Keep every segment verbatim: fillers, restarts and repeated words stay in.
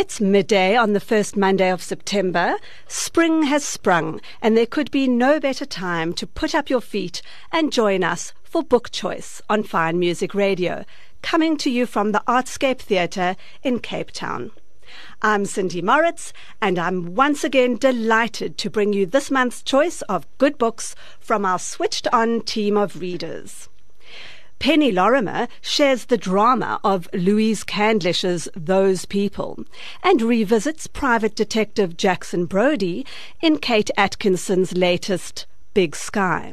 It's midday on the first Monday of September. Spring has sprung, and there could be no better time to put up your feet and join us for Book Choice on Fine Music Radio, coming to you from the Artscape Theatre in Cape Town. I'm Cindy Moritz, and I'm once again delighted to bring you this month's choice of good books from our switched-on team of readers. Penny Lorimer shares the drama of Louise Candlish's Those People and revisits private detective Jackson Brodie in Kate Atkinson's latest Big Sky.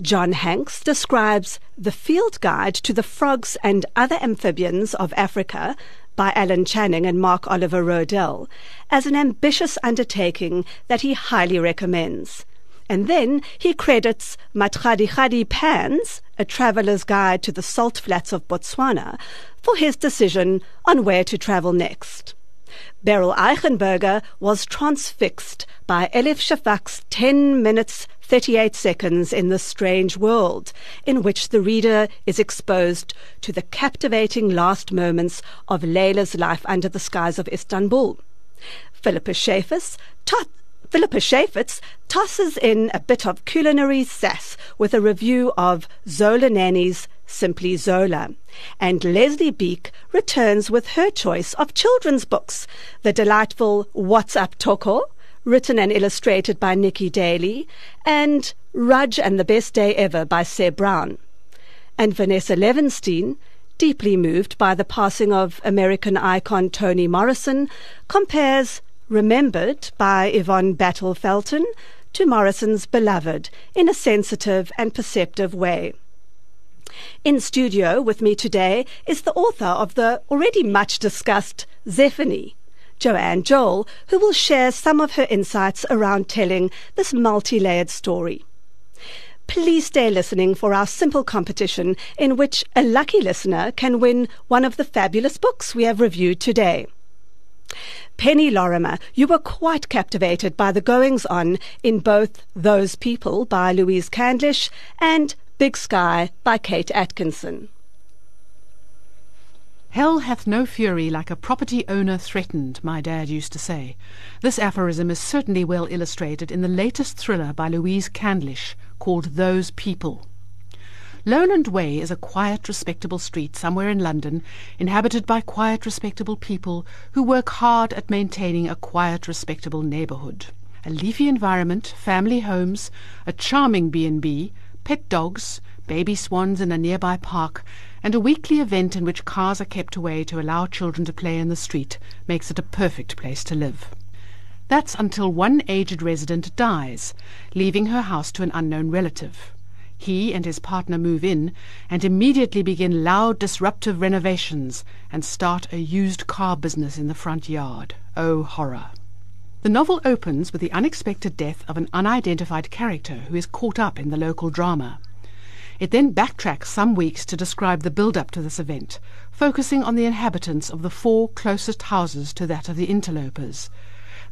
John Hanks describes The Field Guide to the Frogs and Other Amphibians of Africa by Alan Channing and Mark-Oliver Rödel as an ambitious undertaking that he highly recommends. And then he credits Makgadikgadi Pans, A Traveller's Guide to the Salt Flats of Botswana, for his decision on where to travel next. Beryl Eichenberger was transfixed by Elif Shafak's ten minutes thirty-eight seconds in this strange world, in which the reader is exposed to the captivating last moments of Leila's life under the skies of Istanbul. Philippa Schaefer's tot Philippa Schaefertz tosses in a bit of culinary sass with a review of Zola Nene's Simply Zola. And Leslie Beek returns with her choice of children's books, the delightful What's Up Toko, written and illustrated by Nicky Daly, and Rudge and the Best Day Ever by Seb Brown. And Vanessa Levenstein, deeply moved by the passing of American icon Toni Morrison, compares Remembered by Yvonne Battle-Felton to Morrison's Beloved in a sensitive and perceptive way. In studio with me today is the author of the already much discussed Zephany, Joanne Joel, who will share some of her insights around telling this multi-layered story. Please stay listening for our simple competition in which a lucky listener can win one of the fabulous books we have reviewed today. Penny Lorimer, you were quite captivated by the goings-on in both Those People by Louise Candlish and Big Sky by Kate Atkinson. Hell hath no fury like a property owner threatened, my dad used to say. This aphorism is certainly well illustrated in the latest thriller by Louise Candlish called Those People. Lowland Way is a quiet, respectable street somewhere in London, inhabited by quiet, respectable people who work hard at maintaining a quiet, respectable neighbourhood. A leafy environment, family homes, a charming B and B, pet dogs, baby swans in a nearby park, and a weekly event in which cars are kept away to allow children to play in the street makes it a perfect place to live. That's until one aged resident dies, leaving her house to an unknown relative. He and his partner move in and immediately begin loud, disruptive renovations and start a used car business in the front yard. Oh, horror. The novel opens with the unexpected death of an unidentified character who is caught up in the local drama. It then backtracks some weeks to describe the build-up to this event, focusing on the inhabitants of the four closest houses to that of the interlopers.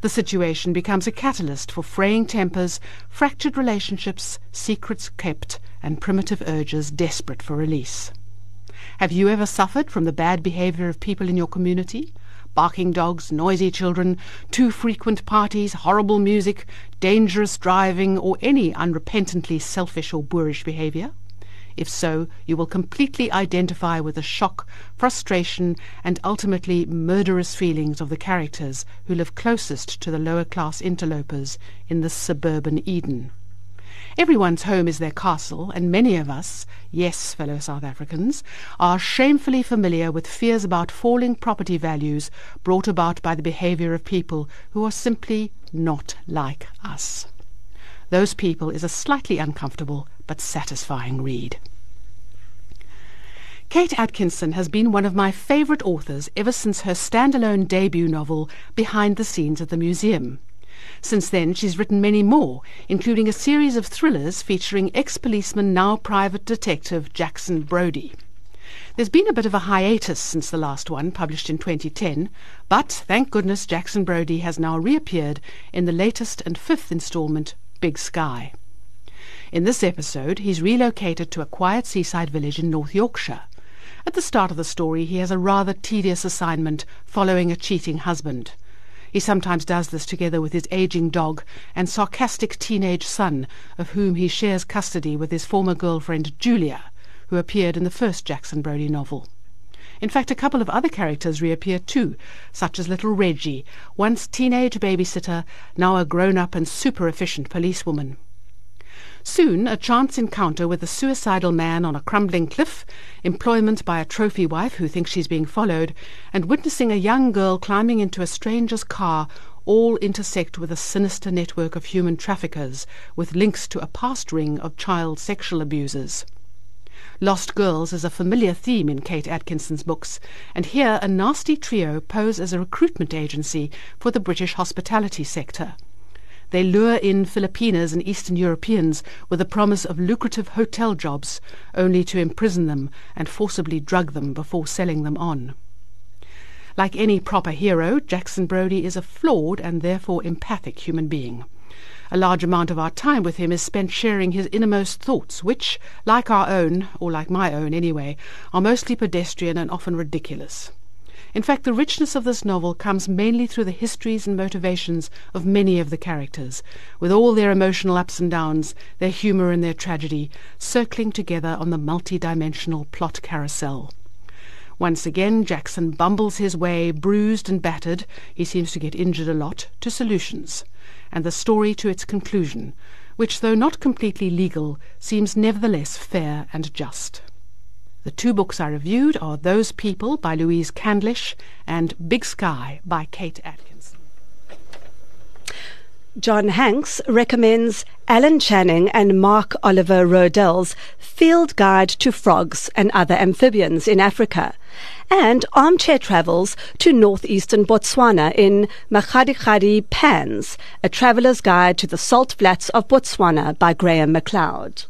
The situation becomes a catalyst for fraying tempers, fractured relationships, secrets kept, and primitive urges desperate for release. Have you ever suffered from the bad behaviour of people in your community? Barking dogs, noisy children, too frequent parties, horrible music, dangerous driving, or any unrepentantly selfish or boorish behaviour? If so, you will completely identify with the shock, frustration, and ultimately murderous feelings of the characters who live closest to the lower-class interlopers in this suburban Eden. Everyone's home is their castle, and many of us, yes, fellow South Africans, are shamefully familiar with fears about falling property values brought about by the behaviour of people who are simply not like us. Those People is a slightly uncomfortable but satisfying read. Kate Atkinson has been one of my favourite authors ever since her standalone debut novel Behind the Scenes at the Museum. Since then she's written many more, including a series of thrillers featuring ex-policeman, now private detective Jackson Brodie. There's been a bit of a hiatus since the last one, published in twenty ten, but thank goodness Jackson Brodie has now reappeared in the latest and fifth instalment, Big Sky. In this episode he's relocated to a quiet seaside village in North Yorkshire. At the start of the story, he has a rather tedious assignment following a cheating husband. He sometimes does this together with his aging dog and sarcastic teenage son, of whom he shares custody with his former girlfriend Julia, who appeared in the first Jackson Brodie novel. In fact, a couple of other characters reappear too, such as little Reggie, once teenage babysitter, now a grown-up and super-efficient policewoman. Soon, a chance encounter with a suicidal man on a crumbling cliff, employment by a trophy wife who thinks she's being followed, and witnessing a young girl climbing into a stranger's car all intersect with a sinister network of human traffickers with links to a past ring of child sexual abusers. Lost girls is a familiar theme in Kate Atkinson's books, and here a nasty trio pose as a recruitment agency for the British hospitality sector. They lure in Filipinas and Eastern Europeans with the promise of lucrative hotel jobs, only to imprison them and forcibly drug them before selling them on. Like any proper hero, Jackson Brodie is a flawed and therefore empathic human being. A large amount of our time with him is spent sharing his innermost thoughts, which, like our own, or like my own anyway, are mostly pedestrian and often ridiculous. In fact, the richness of this novel comes mainly through the histories and motivations of many of the characters, with all their emotional ups and downs, their humour and their tragedy, circling together on the multi-dimensional plot carousel. Once again, Jackson bumbles his way, bruised and battered, he seems to get injured a lot, to solutions, and the story to its conclusion, which, though not completely legal, seems nevertheless fair and just. The two books I reviewed are Those People by Louise Candlish and Big Sky by Kate Atkinson. John Hanks recommends Alan Channing and Mark-Oliver Rödel's Field Guide to Frogs and Other Amphibians in Africa, and Armchair Travels to northeastern Botswana in Makgadikgadi Pans, A Traveller's Guide to the Salt Flats of Botswana by Graham MacLeod.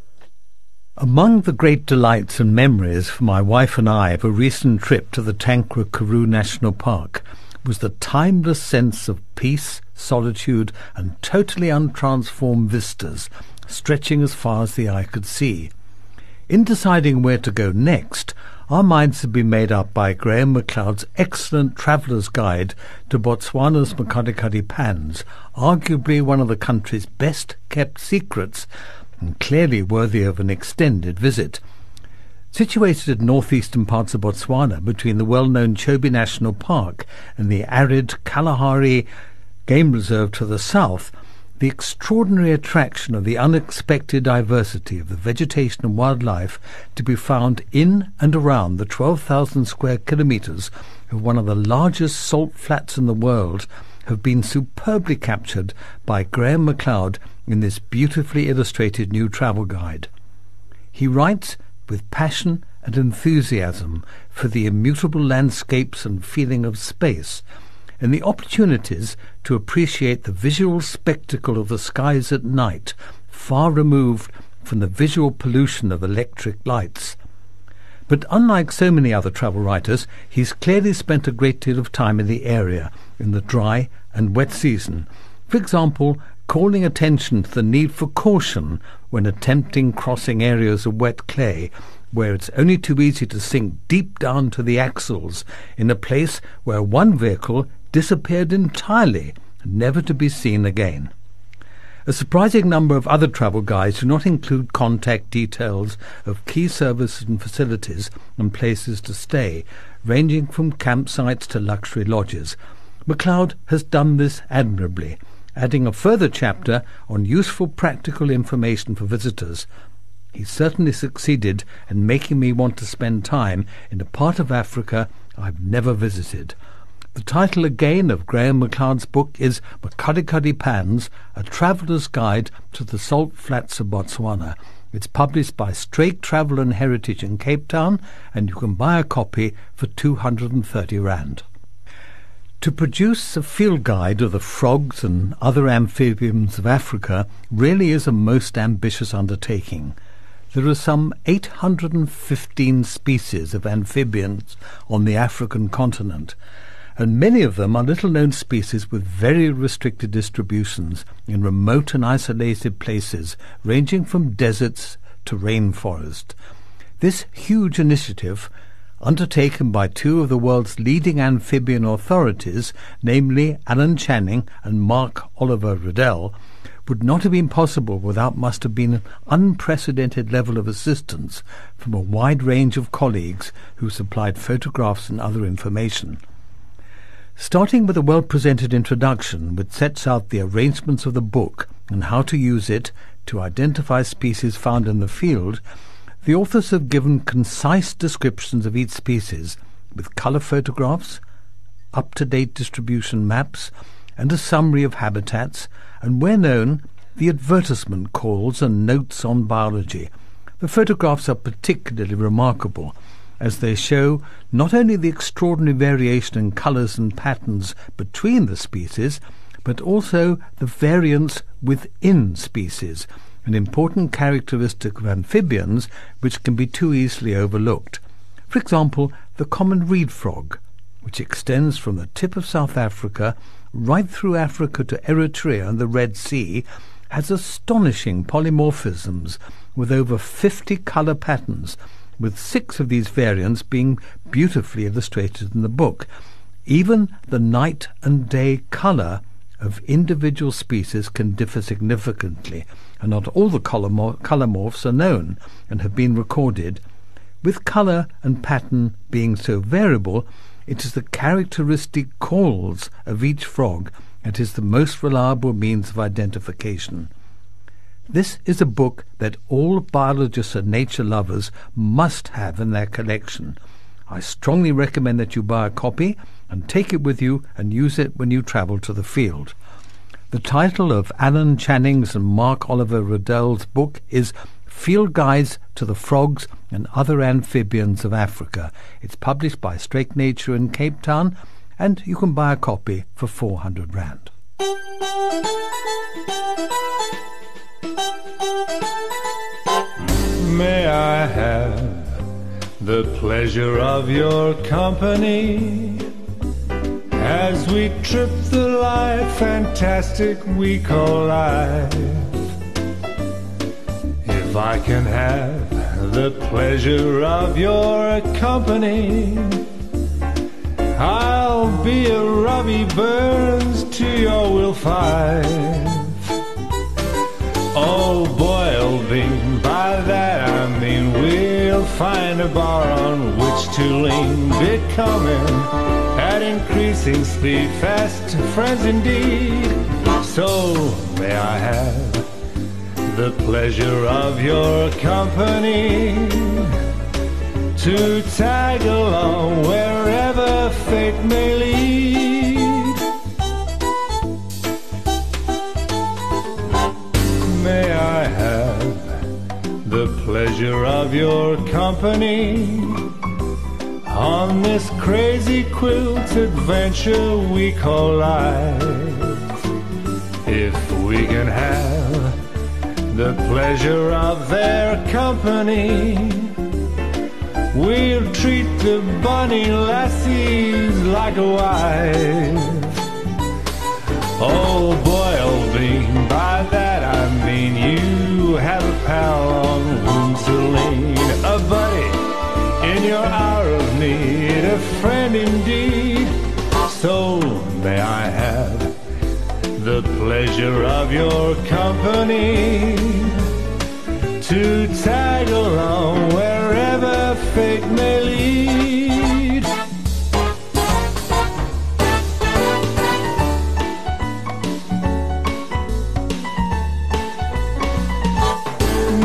Among the great delights and memories for my wife and I of a recent trip to the Tankwa Karoo National Park was the timeless sense of peace, solitude, and totally untransformed vistas stretching as far as the eye could see. In deciding where to go next, our minds had been made up by Graham MacLeod's excellent traveller's guide to Botswana's Makgadikgadi Pans, arguably one of the country's best-kept secrets, and clearly worthy of an extended visit. Situated in northeastern parts of Botswana, between the well-known Chobe National Park and the arid Kalahari Game Reserve to the south, the extraordinary attraction of the unexpected diversity of the vegetation and wildlife to be found in and around the twelve thousand square kilometres of one of the largest salt flats in the world have been superbly captured by Graham MacLeod in this beautifully illustrated new travel guide. He writes with passion and enthusiasm for the immutable landscapes and feeling of space, and the opportunities to appreciate the visual spectacle of the skies at night, far removed from the visual pollution of electric lights. But unlike so many other travel writers, he's clearly spent a great deal of time in the area in the dry and wet season, for example, calling attention to the need for caution when attempting crossing areas of wet clay, where it's only too easy to sink deep down to the axles in a place where one vehicle disappeared entirely, never to be seen again. A surprising number of other travel guides do not include contact details of key services and facilities and places to stay, ranging from campsites to luxury lodges. MacLeod has done this admirably, adding a further chapter on useful practical information for visitors. He certainly succeeded in making me want to spend time in a part of Africa I've never visited. The title again of Graham MacLeod's book is Makgadikgadi Pans, A Traveller's Guide to the Salt Flats of Botswana. It's published by Straight Travel and Heritage in Cape Town, and you can buy a copy for two hundred thirty rand. To produce a field guide of the frogs and other amphibians of Africa really is a most ambitious undertaking. There are some eight hundred fifteen species of amphibians on the African continent, and many of them are little-known species with very restricted distributions in remote and isolated places, ranging from deserts to rainforest. This huge initiative, undertaken by two of the world's leading amphibian authorities, namely Alan Channing and Mark-Oliver Rödel, would not have been possible without must have been an unprecedented level of assistance from a wide range of colleagues who supplied photographs and other information. Starting with a well-presented introduction which sets out the arrangements of the book and how to use it to identify species found in the field, the authors have given concise descriptions of each species with colour photographs, up-to-date distribution maps, and a summary of habitats, and where known, the advertisement calls and notes on biology. The photographs are particularly remarkable, as they show not only the extraordinary variation in colours and patterns between the species, but also the variance within species, an important characteristic of amphibians which can be too easily overlooked. For example, the common reed frog, which extends from the tip of South Africa right through Africa to Eritrea and the Red Sea, has astonishing polymorphisms with over fifty colour patterns, with six of these variants being beautifully illustrated in the book. Even the night and day colour of individual species can differ significantly, and not all the colour morphs are known and have been recorded. With colour and pattern being so variable, it is the characteristic calls of each frog that is the most reliable means of identification. This is a book that all biologists and nature lovers must have in their collection. I strongly recommend that you buy a copy and take it with you and use it when you travel to the field. The title of Alan Channing's and Mark-Oliver Rödel's book is Field Guides to the Frogs and Other Amphibians of Africa. It's published by Straight Nature in Cape Town, and you can buy a copy for four hundred rand. May I have the pleasure of your company as we trip the life, fantastic we call life. If I can have the pleasure of your company, I'll be a Robbie Burns to your Will Five. Oh boy, old bean, by that I mean we'll find a bar on which to lean. Bit coming at increasing speed, fast friends indeed. So may I have the pleasure of your company to tag along wherever fate may lead. May I have the pleasure of your company on this crazy quilt adventure we call life. If we can have the pleasure of their company, we'll treat the bonny lassies like a wife. Oh boy, old bean, by that I mean you have a pal on whom to lean, a buddy in your hour of need, a friend indeed. So may I have the pleasure of your company to tag along wherever fate may lead.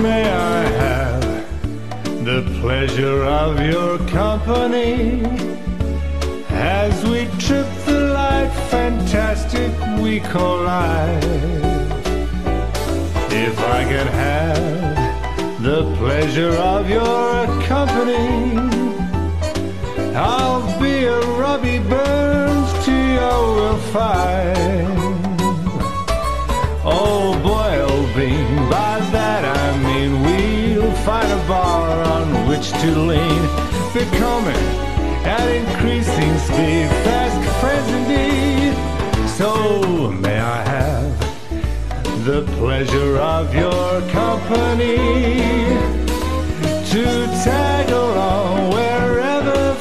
May I have the pleasure of your company as we trip the life, fantastic we call life. If I can have the pleasure of your company, I'll be a Robbie Burns to your Will Five. Oh boy, old bean, by that I mean we'll find a bar on which to lean. They're coming at increasing speed, fast friends indeed. So may I have the pleasure of your company to tag along wherever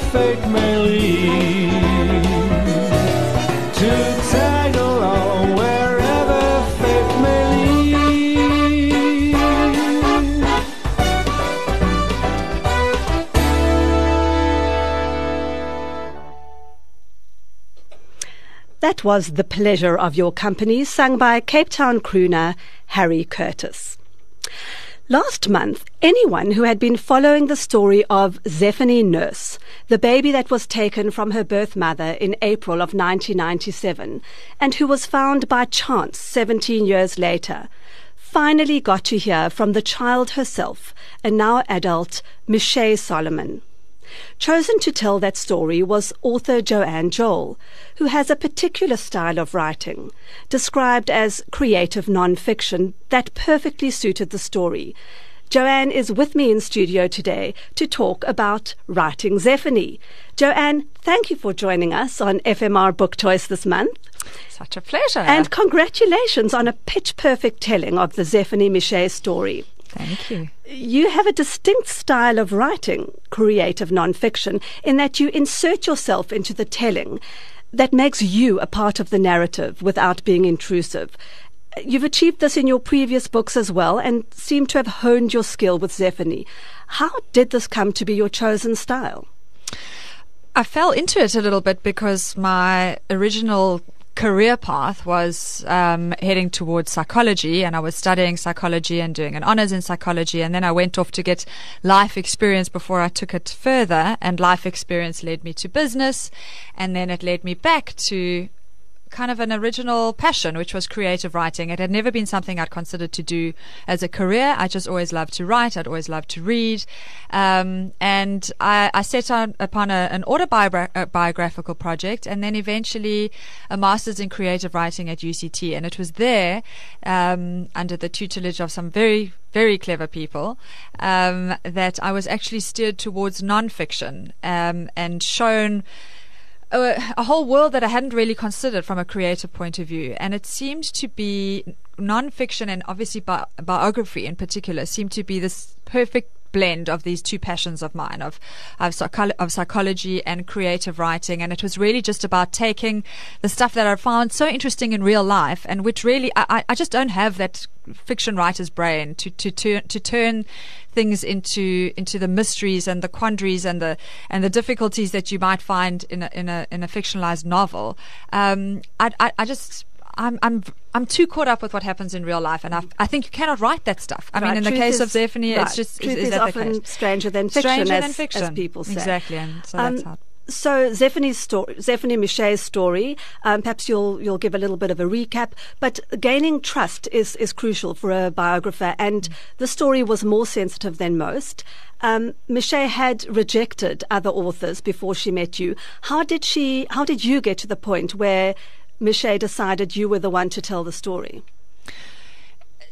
That was The Pleasure of Your Company, sung by Cape Town crooner Harry Curtis. Last month, anyone who had been following the story of Zephany Nurse, the baby that was taken from her birth mother in April of nineteen ninety-seven, and who was found by chance seventeen years later, finally got to hear from the child herself, and now adult, Michelle Solomon. Chosen to tell that story was author Joanne Joel, who has a particular style of writing, described as creative non-fiction, that perfectly suited the story. Joanne is with me in studio today to talk about writing Zephany. Joanne, thank you for joining us on F M R Book Choice this month. Such a pleasure. And congratulations on a pitch-perfect telling of the Zephany Michelle story. Thank you. You have a distinct style of writing, creative nonfiction, in that you insert yourself into the telling that makes you a part of the narrative without being intrusive. You've achieved this in your previous books as well and seem to have honed your skill with Zephany. How did this come to be your chosen style? I fell into it a little bit because my original career path was um, heading towards psychology, and I was studying psychology and doing an honours in psychology, and then I went off to get life experience before I took it further, and life experience led me to business, and then it led me back to kind of an original passion, which was creative writing. It had never been something I'd considered to do as a career. I just always loved to write. I'd always loved to read. Um, and I, I set on, upon a, an autobiographical project, and then eventually a master's in creative writing at U C T. And it was there, um, under the tutelage of some very very clever people, um, that I was actually steered towards nonfiction, um, and shown a whole world that I hadn't really considered from a creative point of view. And it seemed to be nonfiction and obviously bi- biography in particular seemed to be this perfect blend of these two passions of mine, of of, psycho- of psychology and creative writing. And it was really just about taking the stuff that I found so interesting in real life, and which really I, I just don't have that fiction writer's brain to to to, to turn things into into the mysteries and the quandaries and the and the difficulties that you might find in a in a in a fictionalized novel. Um, I, I I just I'm I'm I'm too caught up with what happens in real life, and I've, I think you cannot write that stuff. I right. mean, in Truth the case is, of Zephany, right. it's just Truth is, is, is often the case? stranger than fiction, stranger as, than fiction, as people say. Exactly, and so um, that's how. So Zephany's story, Zephany Michel's story. Um, perhaps you'll you'll give a little bit of a recap. But gaining trust is is crucial for a biographer, and mm. the story was more sensitive than most. Um, Michelle had rejected other authors before she met you. How did she? How did you get to the point where Michelle decided you were the one to tell the story?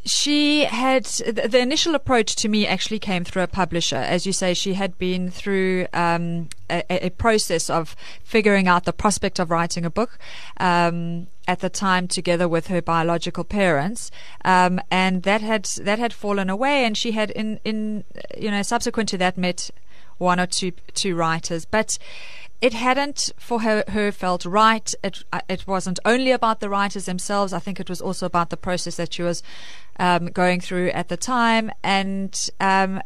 She had the, the initial approach to me actually came through a publisher. As you say, she had been through um, a, a process of figuring out the prospect of writing a book um, at the time, together with her biological parents, um, and that had that had fallen away. And she had, in in you know, subsequent to that, met one or two two writers, but it hadn't, for her, her felt right. It it wasn't only about the writers themselves. I think it was also about the process that she was um, going through at the time. And um,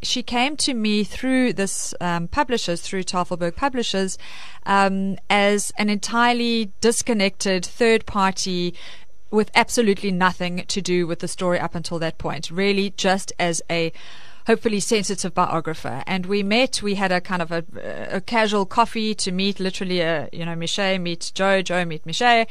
she came to me through this um, publishers, through Tafelberg Publishers, um, as an entirely disconnected third party with absolutely nothing to do with the story up until that point. Really, just as a hopefully sensitive biographer. And we met, we had a kind of a, a casual coffee to meet literally, a, you know, Michelle, meet Joe, Joe, meet Michelle.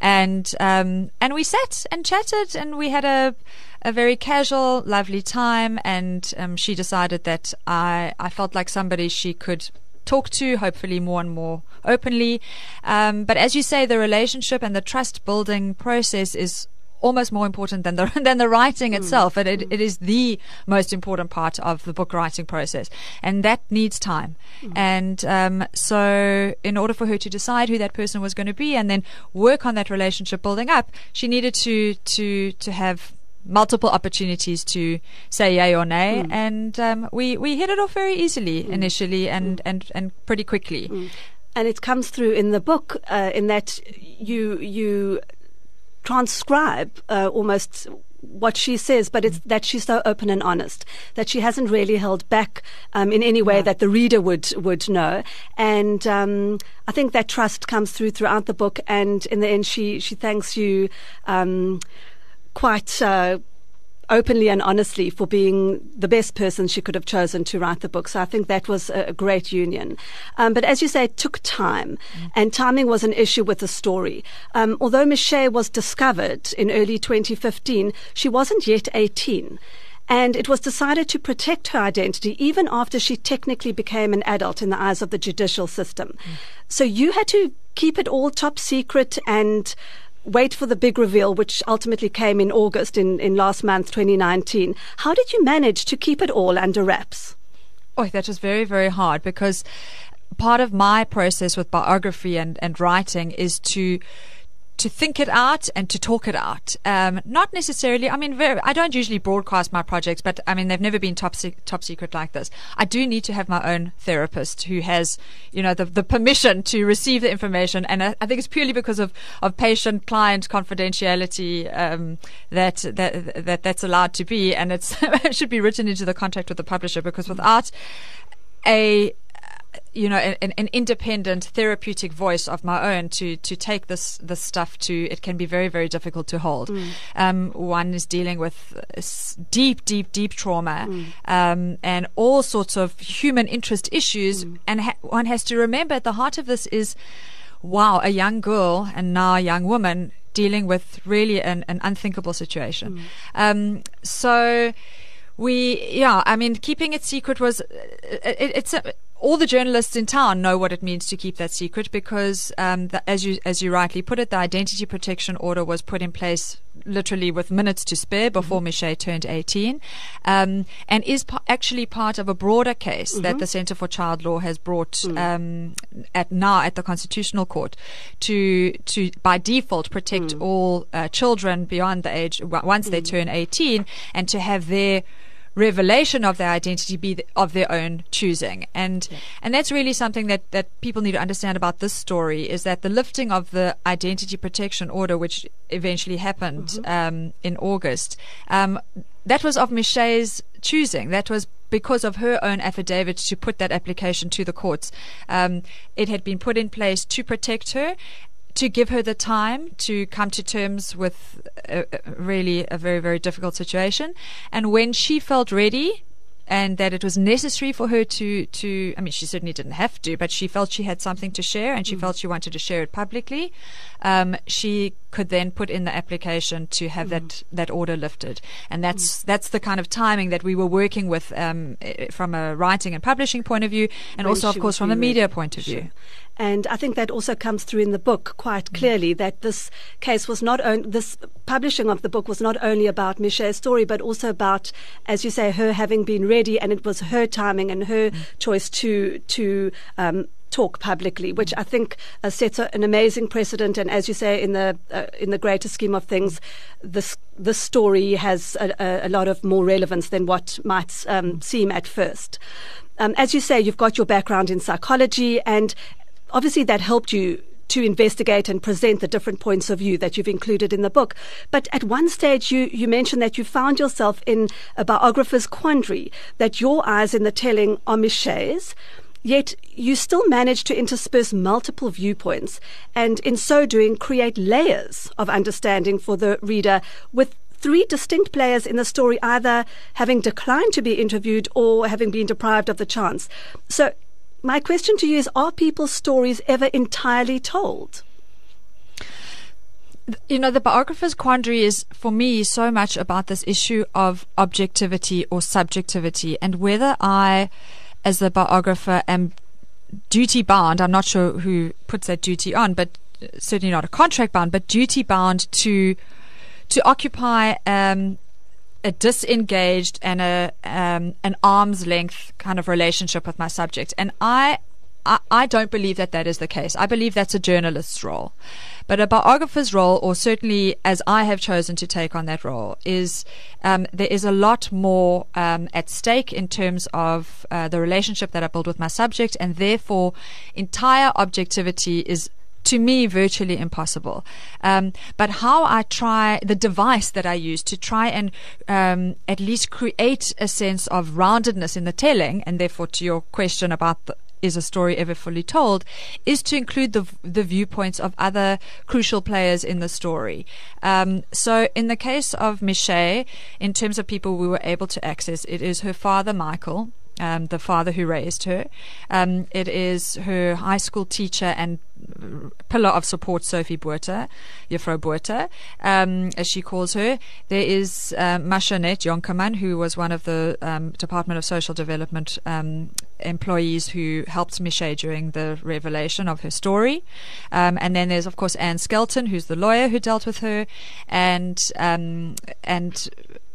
And, um, and we sat and chatted, and we had a, a very casual, lovely time. And, um, she decided that I, I felt like somebody she could talk to, hopefully more and more openly. Um, but as you say, the relationship and the trust building process is almost more important than the than the writing mm. itself. It, it it is the most important part of the book writing process, and that needs time. Mm. And um, so, in order for her to decide who that person was going to be, and then work on that relationship building up, she needed to to to have multiple opportunities to say yay or nay. Mm. And um, we we hit it off very easily mm. initially, and mm. and and pretty quickly. Mm. And it comes through in the book uh, in that you you transcribe uh, almost what she says, but it's that she's so open and honest, that she hasn't really held back um, in any way yeah. that the reader would would know. And um, I think that trust comes through throughout the book, and in the end she, she thanks you um, quite uh, openly and honestly for being the best person she could have chosen to write the book. So I think that was a, a great union. Um, but as you say, it took time, mm-hmm. and timing was an issue with the story. Um, although Michelle was discovered in early twenty fifteen, she wasn't yet eighteen. And it was decided to protect her identity even after she technically became an adult in the eyes of the judicial system. Mm-hmm. So you had to keep it all top secret and wait for the big reveal, which ultimately came in August in, in last month, twenty nineteen. How did you manage to keep it all under wraps? Oh, that was very, very hard, because part of my process with biography and, and writing is to to think it out and to talk it out. Um, not necessarily, I mean, very, I don't usually broadcast my projects, but I mean, they've never been top, se- top secret like this. I do need to have my own therapist who has, you know, the, the permission to receive the information. And I, I think it's purely because of, of patient client confidentiality um, that, that, that that's allowed to be. And it's, it should be written into the contract with the publisher, because without a, you know, an, an independent therapeutic voice of my own to, to take this, this stuff to, it can be very, very difficult to hold. Mm. Um, one is dealing with deep, deep, deep trauma, mm. um, and all sorts of human interest issues. Mm. And ha- one has to remember at the heart of this is, wow, a young girl and now a young woman dealing with really an, an unthinkable situation. Mm. Um, so we, yeah, I mean, keeping it secret was, it, it's a, all the journalists in town know what it means to keep that secret, because, um, the, as you as you rightly put it, the identity protection order was put in place literally with minutes to spare before mm-hmm. Michelle turned eighteen, um, and is p- actually part of a broader case mm-hmm. that the Centre for Child Law has brought mm-hmm. um, at now at the Constitutional Court to to by default protect mm-hmm. all uh, children beyond the age w- once mm-hmm. they turn eighteen, and to have their revelation of their identity be of their own choosing. And yeah. and that's really something that, that people need to understand about this story, is that the lifting of the identity protection order, which eventually happened mm-hmm. um, in August, um, that was of Michelle's choosing. That was because of her own affidavit to put that application to the courts. Um, it had been put in place to protect her, to give her the time to come to terms with a, a really a very, very difficult situation. And when she felt ready and that it was necessary for her to, to I mean, she certainly didn't have to, but she felt she had something to share, and she mm. felt she wanted to share it publicly, um, she could then put in the application to have mm. that, that order lifted. And that's, mm. that's the kind of timing that we were working with um, from a writing and publishing point of view, and when also, of course, from a media ready. point of sure. view. And I think that also comes through in the book quite clearly, mm. that this case was not only, this publishing of the book was not only about Michelle's story, but also about, as you say, her having been ready, and it was her timing and her mm. choice to to um, talk publicly, which I think uh, sets a, an amazing precedent. And as you say, in the uh, in the greater scheme of things, this this story has a, a, a lot of more relevance than what might um, seem at first. Um, as you say, you've got your background in psychology, and obviously that helped you to investigate and present the different points of view that you've included in the book. But at one stage, you, you mentioned that you found yourself in a biographer's quandary, that your eyes in the telling are Michelle's, yet you still managed to intersperse multiple viewpoints, and in so doing create layers of understanding for the reader, with three distinct players in the story either having declined to be interviewed or having been deprived of the chance. So my question to you is, are people's stories ever entirely told? You know, the biographer's quandary is, for me, so much about this issue of objectivity or subjectivity, and whether I, as the biographer, am duty-bound. I'm not sure who puts that duty on, but certainly not a contract-bound, but duty-bound to to occupy um a disengaged and a um, an arm's length kind of relationship with my subject. And I I, I don't believe that that is the case. I believe that's a journalist's role. But a biographer's role, or certainly as I have chosen to take on that role, is um, there is a lot more um, at stake in terms of uh, the relationship that I build with my subject, and therefore entire objectivity is, to me, virtually impossible. Um, but how I try, the device that I use to try and um, at least create a sense of roundedness in the telling, and therefore to your question about the, is a story ever fully told, is to include the the viewpoints of other crucial players in the story. Um, so in the case of Michelle, in terms of people we were able to access, it is her father, Michael, Um, the father who raised her. Um, it is her high school teacher and pillar of support, Sophie Buerta, Juffrou Buerta, um, as she calls her. There is uh, Mashanet Jonkerman, who was one of the um, Department of Social Development um, employees who helped Michelle during the revelation of her story. Um, and then there's, of course, Anne Skelton, who's the lawyer who dealt with her, and um, and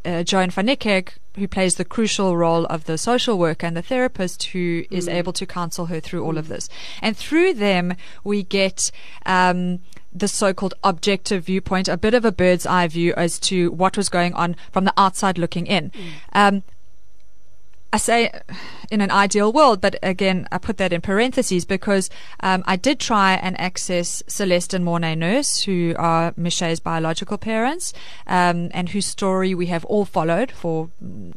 uh, Joan van Niekerk, who plays the crucial role of the social worker and the therapist who is mm. able to counsel her through all mm. of this. And through them, we get um, the so-called objective viewpoint, a bit of a bird's eye view as to what was going on from the outside looking in. Mm. Um, I say in an ideal world, but again, I put that in parentheses because um, I did try and access Celeste and Mornay Nurse, who are Michelle's biological parents, um, and whose story we have all followed for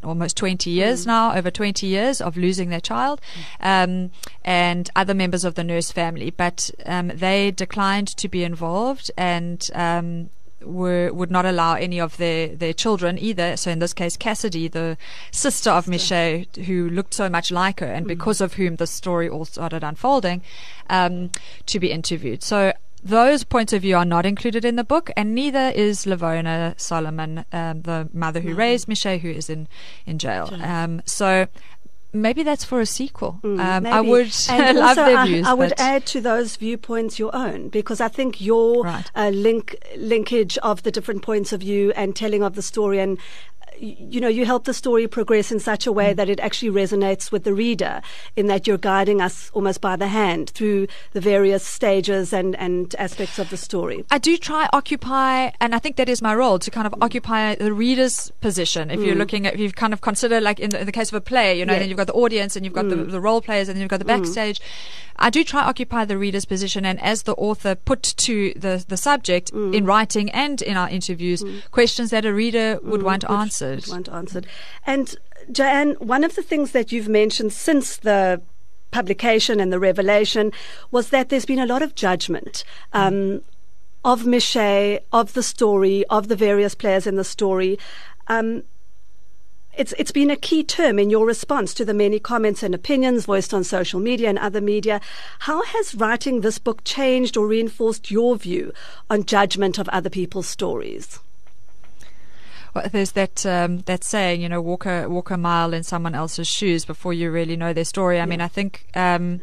almost twenty years mm. now, over twenty years of losing their child, mm. um, and other members of the Nurse family. But um, they declined to be involved and um Were, would not allow any of their, their children either. So in this case, Cassidy, the sister of Michelle, who looked so much like her and mm. because of whom the story all started unfolding, um, to be interviewed. So those points of view are not included in the book, and neither is Lavona Solomon, um, the mother who mm. raised Michelle, who is in, in jail. Um, so maybe that's for a sequel. Mm, um, I would and love also their I, views. I would add to those viewpoints your own, because I think your right. uh, link linkage of the different points of view and telling of the story, and you know, you help the story progress in such a way mm. that it actually resonates with the reader, in that you're guiding us almost by the hand through the various stages and, and aspects of the story. I do try occupy, and I think that is my role, to kind of mm. occupy the reader's position. If mm. you're looking at, if you kind of consider, like in the, in the case of a play, you know, yeah. then you've got the audience and you've got mm. the, the role players and then you've got the backstage. Mm. I do try occupy the reader's position, and as the author put to the, the subject mm. in writing and in our interviews, mm. questions that a reader would mm. want to answer. Weren't answered. And Joanne, one of the things that you've mentioned since the publication and the revelation was that there's been a lot of judgment um, of Michelle, of the story, of the various players in the story. Um, it's it's been a key term in your response to the many comments and opinions voiced on social media and other media. How has writing this book changed or reinforced your view on judgment of other people's stories? Well, there's that um, that saying, you know, walk a walk a mile in someone else's shoes before you really know their story. I yeah. mean, I think, um,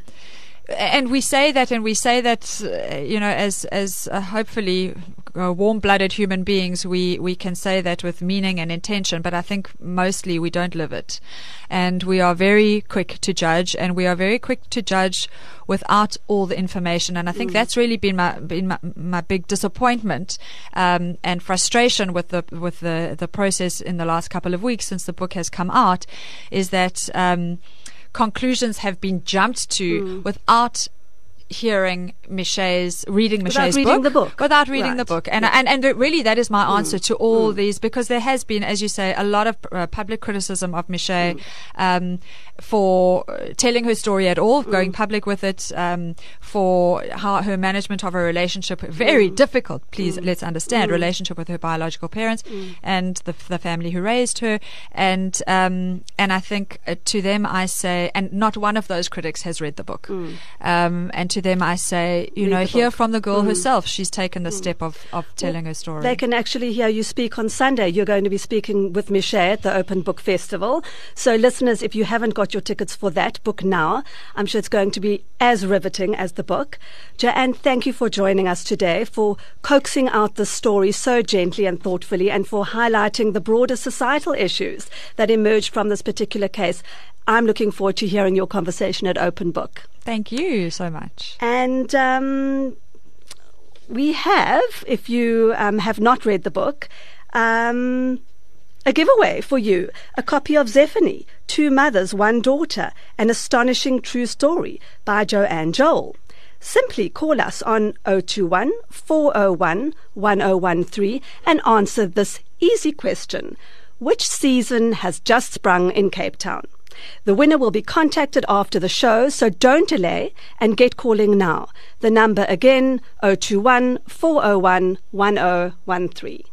and we say that, and we say that, uh, you know, as as uh, hopefully uh, warm-blooded human beings, we we can say that with meaning and intention. But I think mostly we don't live it, and we are very quick to judge, and we are very quick to judge without all the information. And I think mm. that's really been my been my, my big disappointment um, and frustration with the with the the process in the last couple of weeks since the book has come out, is that um, conclusions have been jumped to mm. without hearing Michelle's reading Michelle's without reading book, the book without reading right. the book and, yes. and and really that is my answer mm. to all mm. these, because there has been, as you say, a lot of uh, public criticism of Michelle mm. um, for telling her story at all, mm. going public with it, um, for how her management of her relationship, very mm. difficult, please mm. let's understand, mm. relationship with her biological parents mm. and the, the family who raised her, and um, and I think uh, to them I say, and not one of those critics has read the book, mm. um, and to them I say, you Read know, hear book. From the girl mm. herself. She's taken the mm. step of, of telling well, her story. They can actually hear you speak on Sunday. You're going to be speaking with Michelle at the Open Book Festival. So listeners, if you haven't got your tickets for that, book now. I'm sure it's going to be as riveting as the book. Joanne, thank you for joining us today, for coaxing out the story so gently and thoughtfully, and for highlighting the broader societal issues that emerged from this particular case. I'm looking forward to hearing your conversation at Open Book. Thank you so much. And um, we have, if you um, have not read the book, um, a giveaway for you, a copy of Zephany, Two Mothers, One Daughter, An Astonishing True Story by Joanne Joel. Simply call us on zero two one, four zero one, one zero one three and answer this easy question. Which season has just sprung in Cape Town? The winner will be contacted after the show, so don't delay and get calling now. The number again, zero two one, four zero one, one zero one three.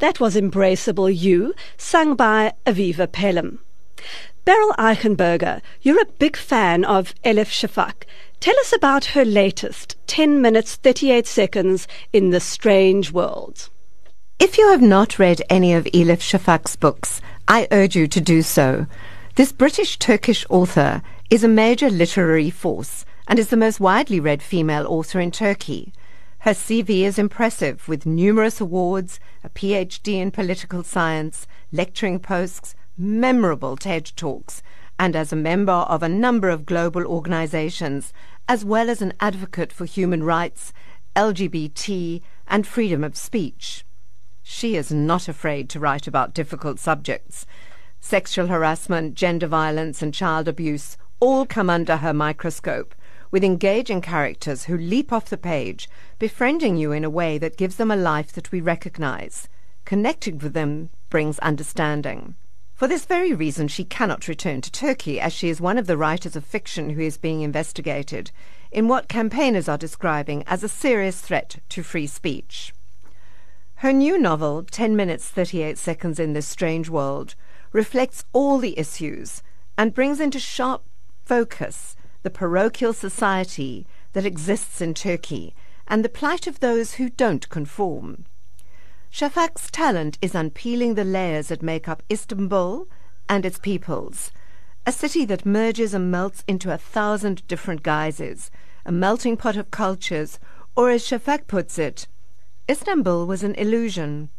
That was Embraceable You, sung by Aviva Pelham. Beryl Eichenberger, you're a big fan of Elif Shafak. Tell us about her latest ten minutes, thirty-eight seconds in The Strange World. If you have not read any of Elif Shafak's books, I urge you to do so. This British-Turkish author is a major literary force and is the most widely read female author in Turkey. Her C V is impressive, with numerous awards, a P H D in political science, lecturing posts, memorable TED Talks, and as a member of a number of global organizations, as well as an advocate for human rights, L G B T, and freedom of speech. She is not afraid to write about difficult subjects. Sexual harassment, gender violence, and child abuse all come under her microscope, with engaging characters who leap off the page, befriending you in a way that gives them a life that we recognise. Connecting with them brings understanding. For this very reason, she cannot return to Turkey, as she is one of the writers of fiction who is being investigated in what campaigners are describing as a serious threat to free speech. Her new novel, ten minutes thirty-eight seconds in This Strange World, reflects all the issues and brings into sharp focus the parochial society that exists in Turkey and the plight of those who don't conform. Shafak's talent is unpeeling the layers that make up Istanbul and its peoples, a city that merges and melts into a thousand different guises, a melting pot of cultures, or as Shafak puts it, Istanbul was an illusion,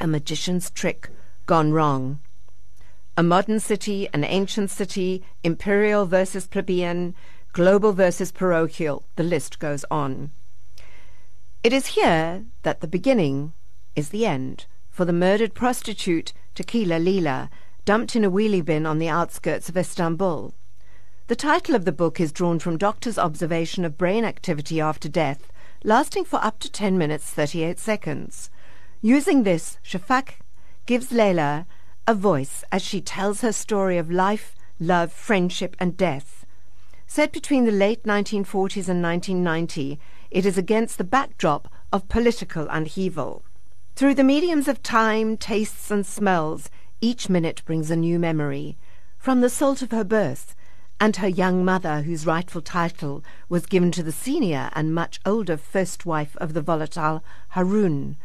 a magician's trick gone wrong. A modern city, an ancient city, imperial versus plebeian, global versus parochial, the list goes on. It is here that the beginning is the end for the murdered prostitute Tequila Leila, dumped in a wheelie bin on the outskirts of Istanbul. The title of the book is drawn from doctors' observation of brain activity after death, lasting for up to ten minutes thirty-eight seconds. Using this, Shafak gives Leila a voice as she tells her story of life, love, friendship and death. Set between the late nineteen forties and nineteen ninety, it is against the backdrop of political upheaval. Through the mediums of time, tastes and smells, each minute brings a new memory, from the salt of her birth and her young mother, whose rightful title was given to the senior and much older first wife of the volatile Harun,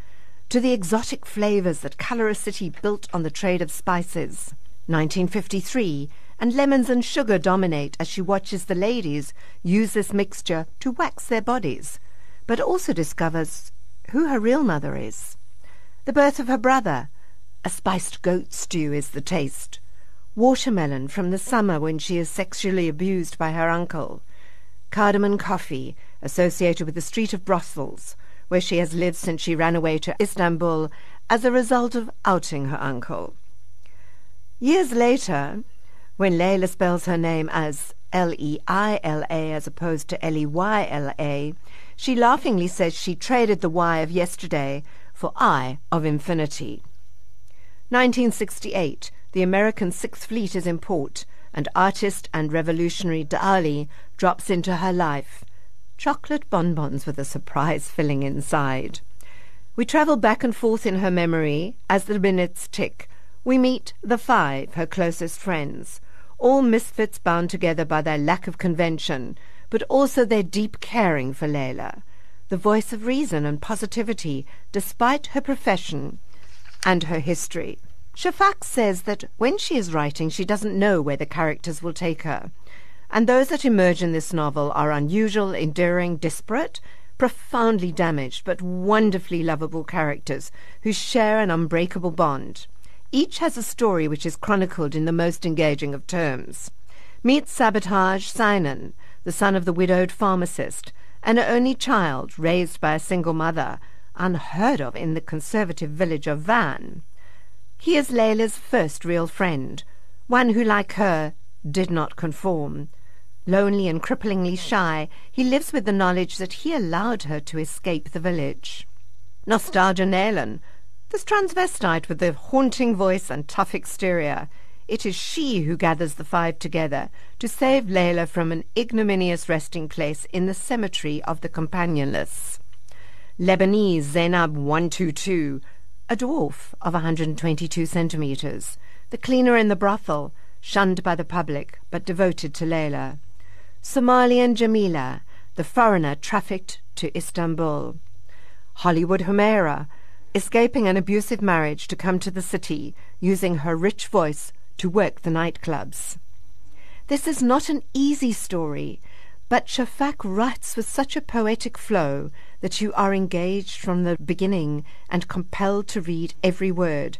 to the exotic flavours that colour a city built on the trade of spices. nineteen fifty-three, and lemons and sugar dominate as she watches the ladies use this mixture to wax their bodies, but also discovers who her real mother is. The birth of her brother, a spiced goat stew is the taste. Watermelon from the summer when she is sexually abused by her uncle. Cardamom coffee, associated with the street of Brussels, where she has lived since she ran away to Istanbul as a result of outing her uncle. Years later, when Leila spells her name as L E I L A as opposed to L E Y L A, she laughingly says she traded the Y of yesterday for I of infinity. nineteen sixty-eight, the American Sixth Fleet is in port, and artist and revolutionary Daly drops into her life. Chocolate bonbons with a surprise filling inside. We travel back and forth in her memory as the minutes tick. We meet the five, her closest friends, all misfits bound together by their lack of convention, but also their deep caring for Leila, the voice of reason and positivity despite her profession and her history. Shafak says that when she is writing, she doesn't know where the characters will take her, and those that emerge in this novel are unusual, enduring, disparate, profoundly damaged, but wonderfully lovable characters who share an unbreakable bond. Each has a story which is chronicled in the most engaging of terms. Meet Sabotage Sinan, the son of the widowed pharmacist, an only child raised by a single mother, unheard of in the conservative village of Van. He is Leila's first real friend, one who, like her, did not conform. Lonely and cripplingly shy, he lives with the knowledge that he allowed her to escape the village. Nostalgia Nalan, this transvestite with the haunting voice and tough exterior, it is she who gathers the five together to save Leila from an ignominious resting place in the cemetery of the companionless. Lebanese Zainab one two two, a dwarf of one hundred twenty-two centimetres, the cleaner in the brothel, shunned by the public but devoted to Leila. Somalian Jamila, the foreigner trafficked to Istanbul. Hollywood Humaira, escaping an abusive marriage to come to the city, using her rich voice to work the nightclubs. This is not an easy story, but Shafak writes with such a poetic flow that you are engaged from the beginning and compelled to read every word.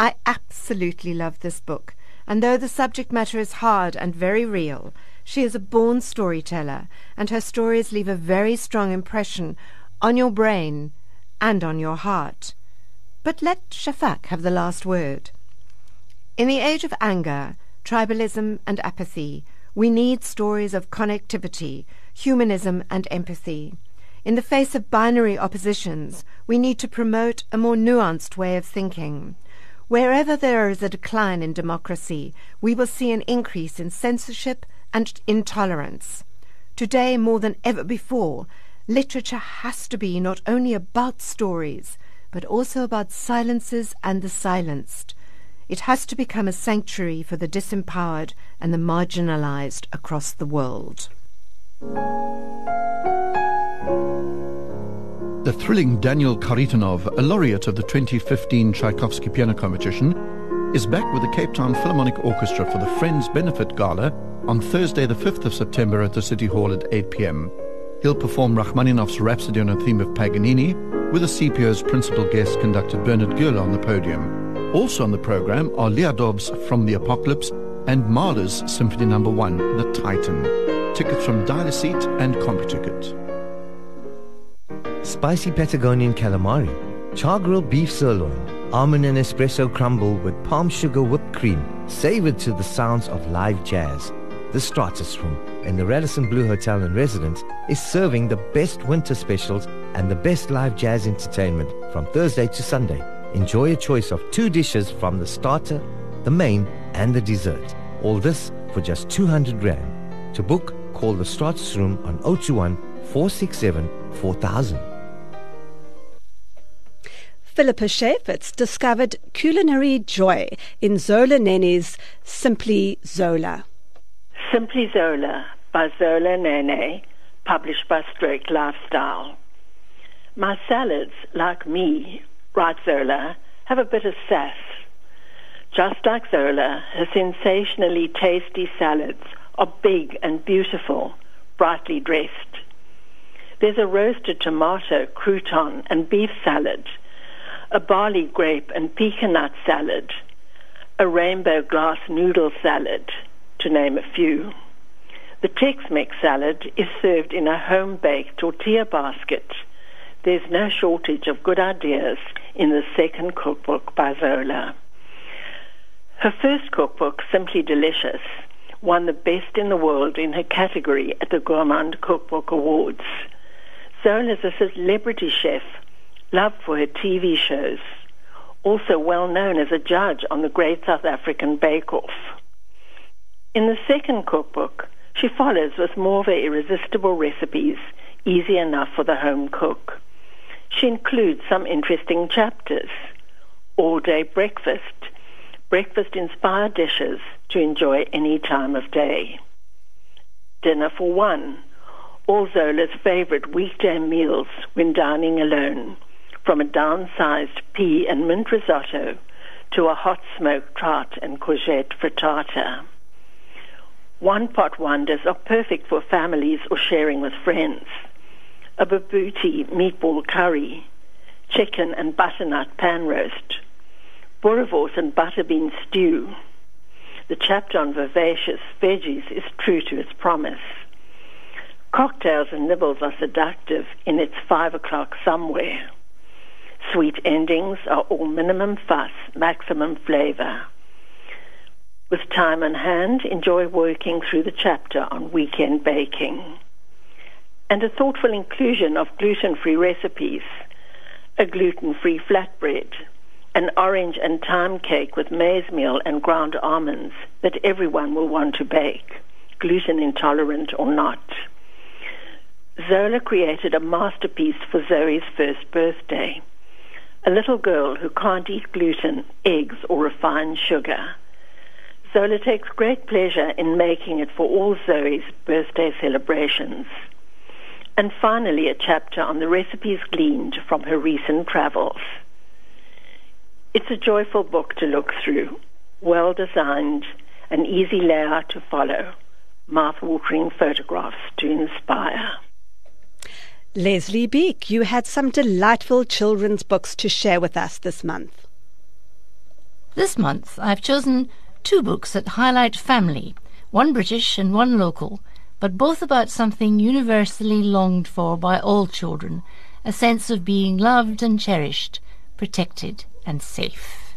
I absolutely love this book, and though the subject matter is hard and very real, she is a born storyteller, and her stories leave a very strong impression on your brain and on your heart. But let Shafak have the last word. In the age of anger, tribalism and apathy, We need stories of connectivity, humanism and empathy. In the face of binary oppositions, we need to promote a more nuanced way of thinking. Wherever there is a decline in democracy, we will see an increase in censorship and intolerance. Today, more than ever before, literature has to be not only about stories, but also about silences and the silenced. It has to become a sanctuary for the disempowered and the marginalized across the world. The thrilling Daniel Kharitonov, a laureate of the twenty fifteen Tchaikovsky Piano Competition, is back with the Cape Town Philharmonic Orchestra for the Friends Benefit Gala on Thursday the fifth of September at the City Hall at eight p m. He'll perform Rachmaninoff's Rhapsody on a theme of Paganini, with the C P O's principal guest conductor Bernard Goerler on the podium. Also on the programme are Liadov's From the Apocalypse and Mahler's Symphony Number one, The Titan. Tickets from Dial-A-Seat and CompuTicket. Spicy Patagonian calamari, char-grilled beef sirloin, almond and espresso crumble with palm sugar whipped cream, savoured to the sounds of live jazz. The Stratus Room in the Radisson Blue Hotel and Residence is serving the best winter specials and the best live jazz entertainment from Thursday to Sunday. Enjoy a choice of two dishes from the starter, the main and the dessert. All this for just two hundred rand. To book, call the Stratus Room on zero two one, four six seven, four thousand. Philippa Schaefer discovered culinary joy in Zola Nene's Simply Zola. Simply Zola by Zola Nene, published by Straight Lifestyle. My salads, like me, writes Zola, have a bit of sass. Just like Zola, her sensationally tasty salads are big and beautiful, brightly dressed. There's a roasted tomato, crouton and beef salad, a barley grape and pecan nut salad, a rainbow glass noodle salad, to name a few. The Tex-Mex salad is served in a home-baked tortilla basket. There's no shortage of good ideas in the second cookbook by Zola. Her first cookbook, Simply Delicious, won the best in the world in her category at the Gourmand Cookbook Awards. Zola's a celebrity chef, loved for her T V shows, also well known as a judge on the Great South African Bake Off. In the second cookbook, she follows with more of her irresistible recipes, easy enough for the home cook. She includes some interesting chapters: all-day breakfast, breakfast-inspired dishes to enjoy any time of day, dinner for one, all Zola's favorite weekday meals when dining alone, from a downsized pea and mint risotto to a hot smoked trout and courgette frittata. One-pot wonders are perfect for families or sharing with friends. A babouti meatball curry, chicken and butternut pan roast, boerewors and butterbean stew. The chapter on vivacious veggies is true to its promise. Cocktails and nibbles are seductive in its five o'clock somewhere. Sweet endings are all minimum fuss, maximum flavour. With time on hand, enjoy working through the chapter on weekend baking. And a thoughtful inclusion of gluten-free recipes, a gluten-free flatbread, an orange and thyme cake with maize meal and ground almonds that everyone will want to bake, gluten intolerant or not. Zola created a masterpiece for Zoe's first birthday, a little girl who can't eat gluten, eggs or refined sugar. Zola takes great pleasure in making it for all Zoe's birthday celebrations. And finally, a chapter on the recipes gleaned from her recent travels. It's a joyful book to look through, well designed, an easy layout to follow, mouth-watering photographs to inspire. Leslie Beek, you had some delightful children's books to share with us this month. This month, I've chosen two books that highlight family, one British and one local, but both about something universally longed for by all children, a sense of being loved and cherished, protected and safe.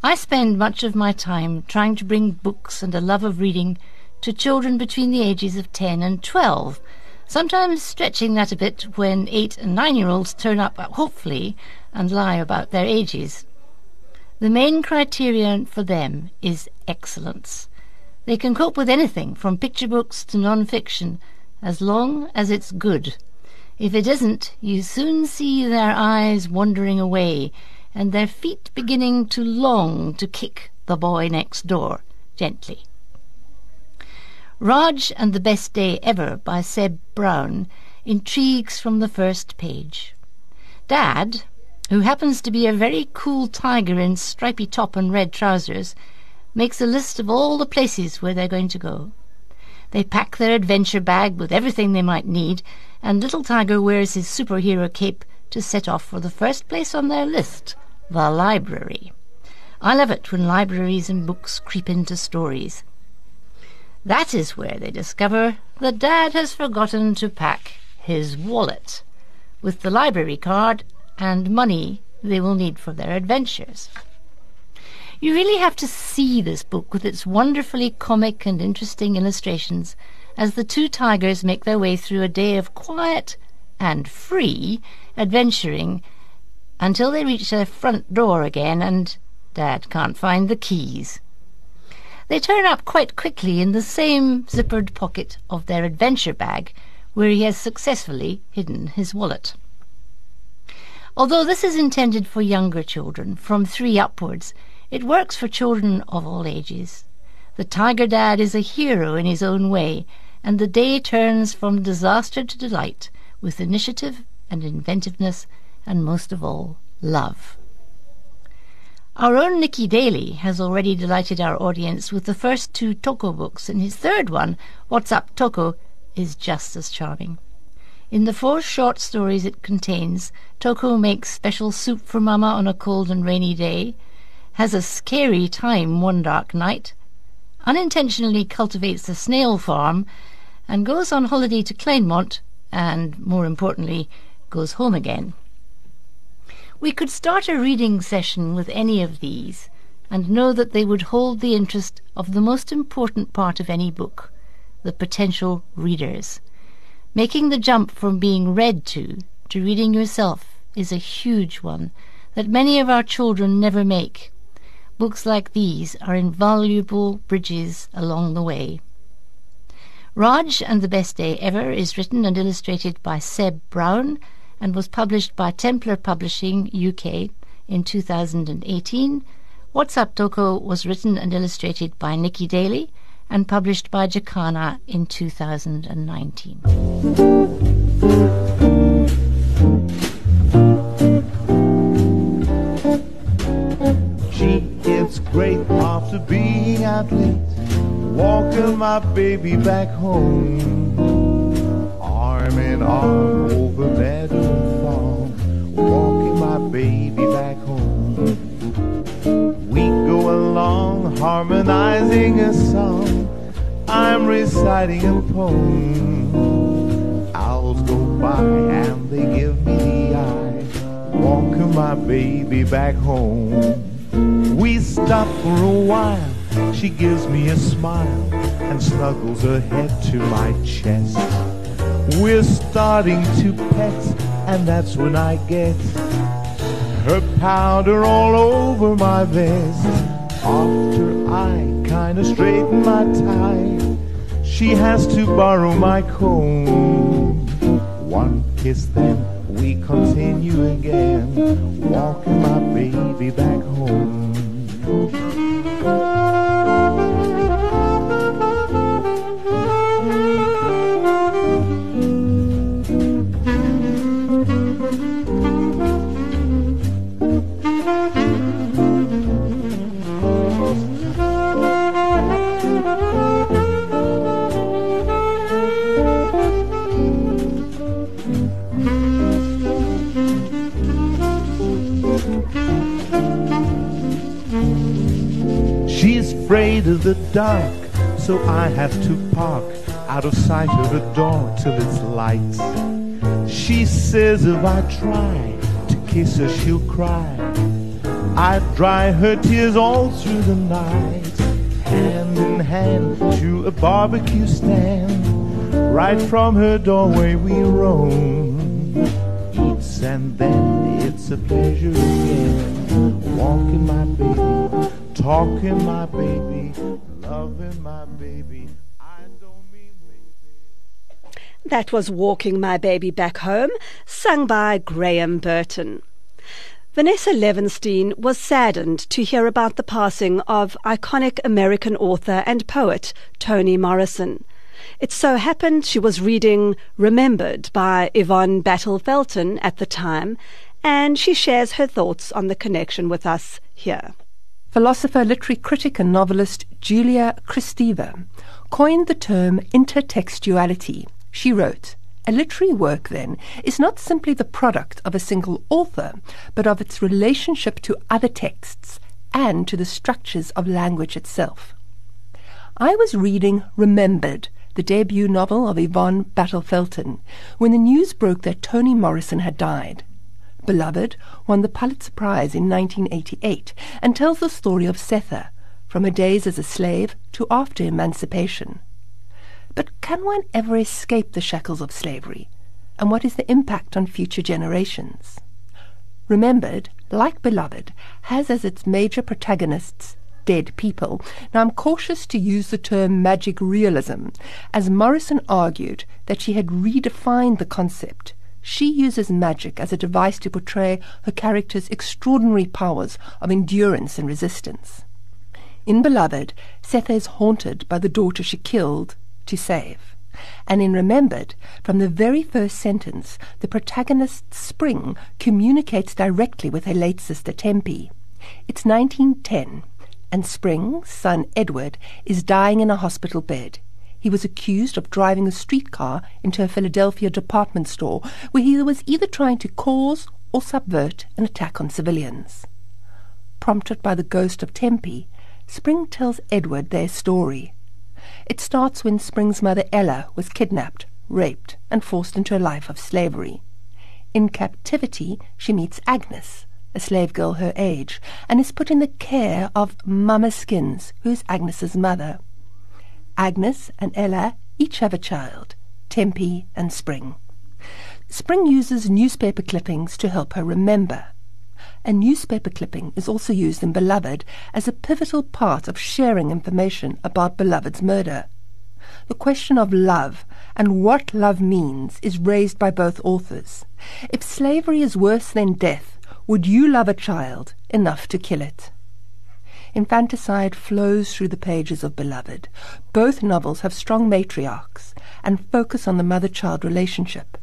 I spend much of my time trying to bring books and a love of reading to children between the ages of ten and twelve, sometimes stretching that a bit when eight and nine-year-olds turn up, hopefully, and lie about their ages. The main criterion for them is excellence. They can cope with anything from picture books to non-fiction, as long as it's good. If it isn't, you soon see their eyes wandering away and their feet beginning to long to kick the boy next door, gently. Raj and the Best Day Ever by Seb Brown intrigues from the first page. Dad, who happens to be a very cool tiger in stripy top and red trousers, makes a list of all the places where they're going to go. They pack their adventure bag with everything they might need, and little Tiger wears his superhero cape to set off for the first place on their list, the library. I love it when libraries and books creep into stories. That is where they discover that Dad has forgotten to pack his wallet, with the library card and money they will need for their adventures. You really have to see this book with its wonderfully comic and interesting illustrations as the two tigers make their way through a day of quiet and free adventuring until they reach their front door again and Dad can't find the keys. They turn up quite quickly in the same zippered pocket of their adventure bag where he has successfully hidden his wallet. Although this is intended for younger children, from three upwards, it works for children of all ages. The Tiger Dad is a hero in his own way, and the day turns from disaster to delight with initiative and inventiveness and, most of all, love. Our own Nicky Daly has already delighted our audience with the first two Toko books, and his third one, What's Up Toko, is just as charming. In the four short stories it contains, Toko makes special soup for Mama on a cold and rainy day, has a scary time one dark night, unintentionally cultivates a snail farm, and goes on holiday to Claymont, and, more importantly, goes home again. We could start a reading session with any of these, and know that they would hold the interest of the most important part of any book, the potential readers. Making the jump from being read to to reading yourself is a huge one that many of our children never make. Books like these are invaluable bridges along the way. Raj and the Best Day Ever is written and illustrated by Seb Brown and was published by Templar Publishing U K in two thousand eighteen. What's Up Toko was written and illustrated by Nicky Daly and published by Jacana in two thousand nineteen. It's great after being out late, walking my baby back home, arm in arm over meadow and farm, walking my baby back home. We go along harmonizing a song, I'm reciting a poem. Owls go by and they give me the eye, walking my baby back home. We stop for a while, she gives me a smile and snuggles her head to my chest. We're starting to pet, and that's when I get her powder all over my vest. After I kinda straighten my tie, she has to borrow my comb. One kiss then we continue again, walking my baby back home. Afraid of the dark, so I have to park out of sight of the door till it's light. She says if I try to kiss her she'll cry, I dry her tears all through the night. hand in hand to a barbecue stand. Right from her doorway we roam. Eats and then it's a pleasure again. Walking my baby, talking my baby, loving my baby. That was Walking My Baby Back Home, sung by Graham Burton. Vanessa Levenstein was saddened to hear about the passing of iconic American author and poet Toni Morrison. It so happened she was reading Remembered by Yvonne Battle-Felton at the time, and she shares her thoughts on the connection with us here. Philosopher, literary critic and novelist Julia Kristeva coined the term intertextuality. She wrote, "A literary work, then, is not simply the product of a single author, but of its relationship to other texts and to the structures of language itself." I was reading Remembered, the debut novel of Yvonne Battle-Felton, when the news broke that Toni Morrison had died. Beloved won the Pulitzer Prize in nineteen eighty-eight and tells the story of Sethe, from her days as a slave to after emancipation. But can one ever escape the shackles of slavery? And what is the impact on future generations? Remembered, like Beloved, has as its major protagonists dead people. Now I'm cautious to use the term magic realism, as Morrison argued that she had redefined the concept. She uses magic as a device to portray her character's extraordinary powers of endurance and resistance. In Beloved, Sethe is haunted by the daughter she killed to save. And in Remembered, from the very first sentence, the protagonist Spring communicates directly with her late sister Tempe. It's nineteen ten, and Spring's son Edward is dying in a hospital bed. He was accused of driving a streetcar into a Philadelphia department store where he was either trying to cause or subvert an attack on civilians. Prompted by the ghost of Tempe, Spring tells Edward their story. It starts when Spring's mother Ella was kidnapped, raped, and forced into a life of slavery. In captivity, she meets Agnes, a slave girl her age, and is put in the care of Mama Skins, who is Agnes's mother. Agnes and Ella each have a child, Tempe and Spring. Spring uses newspaper clippings to help her remember. A newspaper clipping is also used in Beloved as a pivotal part of sharing information about Beloved's murder. The question of love and what love means is raised by both authors. If slavery is worse than death, would you love a child enough to kill it? Infanticide flows through the pages of Beloved. Both novels have strong matriarchs and focus on the mother-child relationship.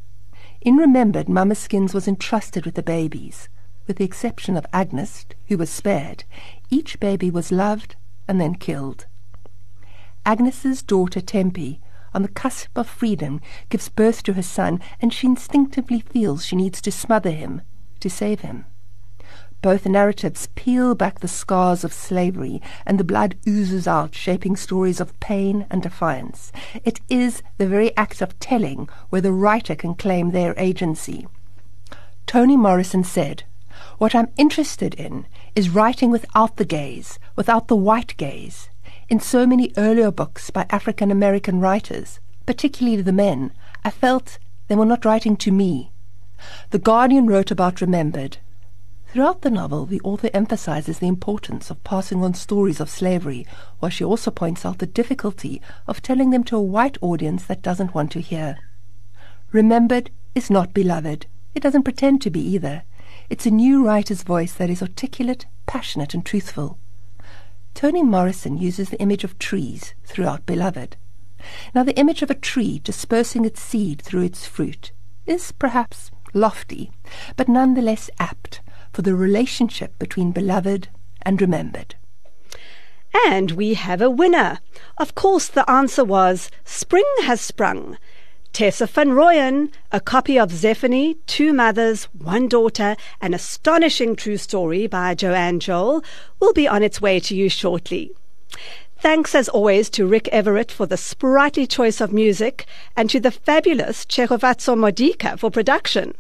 In Remembered, Mama Skins was entrusted with the babies. With the exception of Agnes, who was spared, each baby was loved and then killed. Agnes's daughter Tempe, on the cusp of freedom, gives birth to her son, and she instinctively feels she needs to smother him to save him. Both narratives peel back the scars of slavery, and the blood oozes out, shaping stories of pain and defiance. It is the very act of telling where the writer can claim their agency. Toni Morrison said, "What I'm interested in is writing without the gaze, without the white gaze. In so many earlier books by African-American writers, particularly the men, I felt they were not writing to me." The Guardian wrote about Remembered. Throughout the novel, the author emphasizes the importance of passing on stories of slavery, while she also points out the difficulty of telling them to a white audience that doesn't want to hear. Remembered is not Beloved. It doesn't pretend to be either. It's a new writer's voice that is articulate, passionate and truthful. Toni Morrison uses the image of trees throughout Beloved. Now, the image of a tree dispersing its seed through its fruit is perhaps lofty, but nonetheless apt for the relationship between Beloved and Remembered. And we have a winner. Of course, the answer was Spring Has Sprung. Tessa van Rooyen, a copy of Zephany, Two Mothers, One Daughter, An Astonishing True Story by Joanne Joel, will be on its way to you shortly. Thanks as always to Rick Everett for the sprightly choice of music and to the fabulous Tshegofatso Modika for production.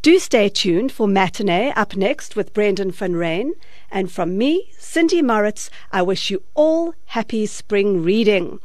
Do stay tuned for Matinee up next with Brendan van Rijn. And from me, Cindy Moritz, I wish you all happy spring reading.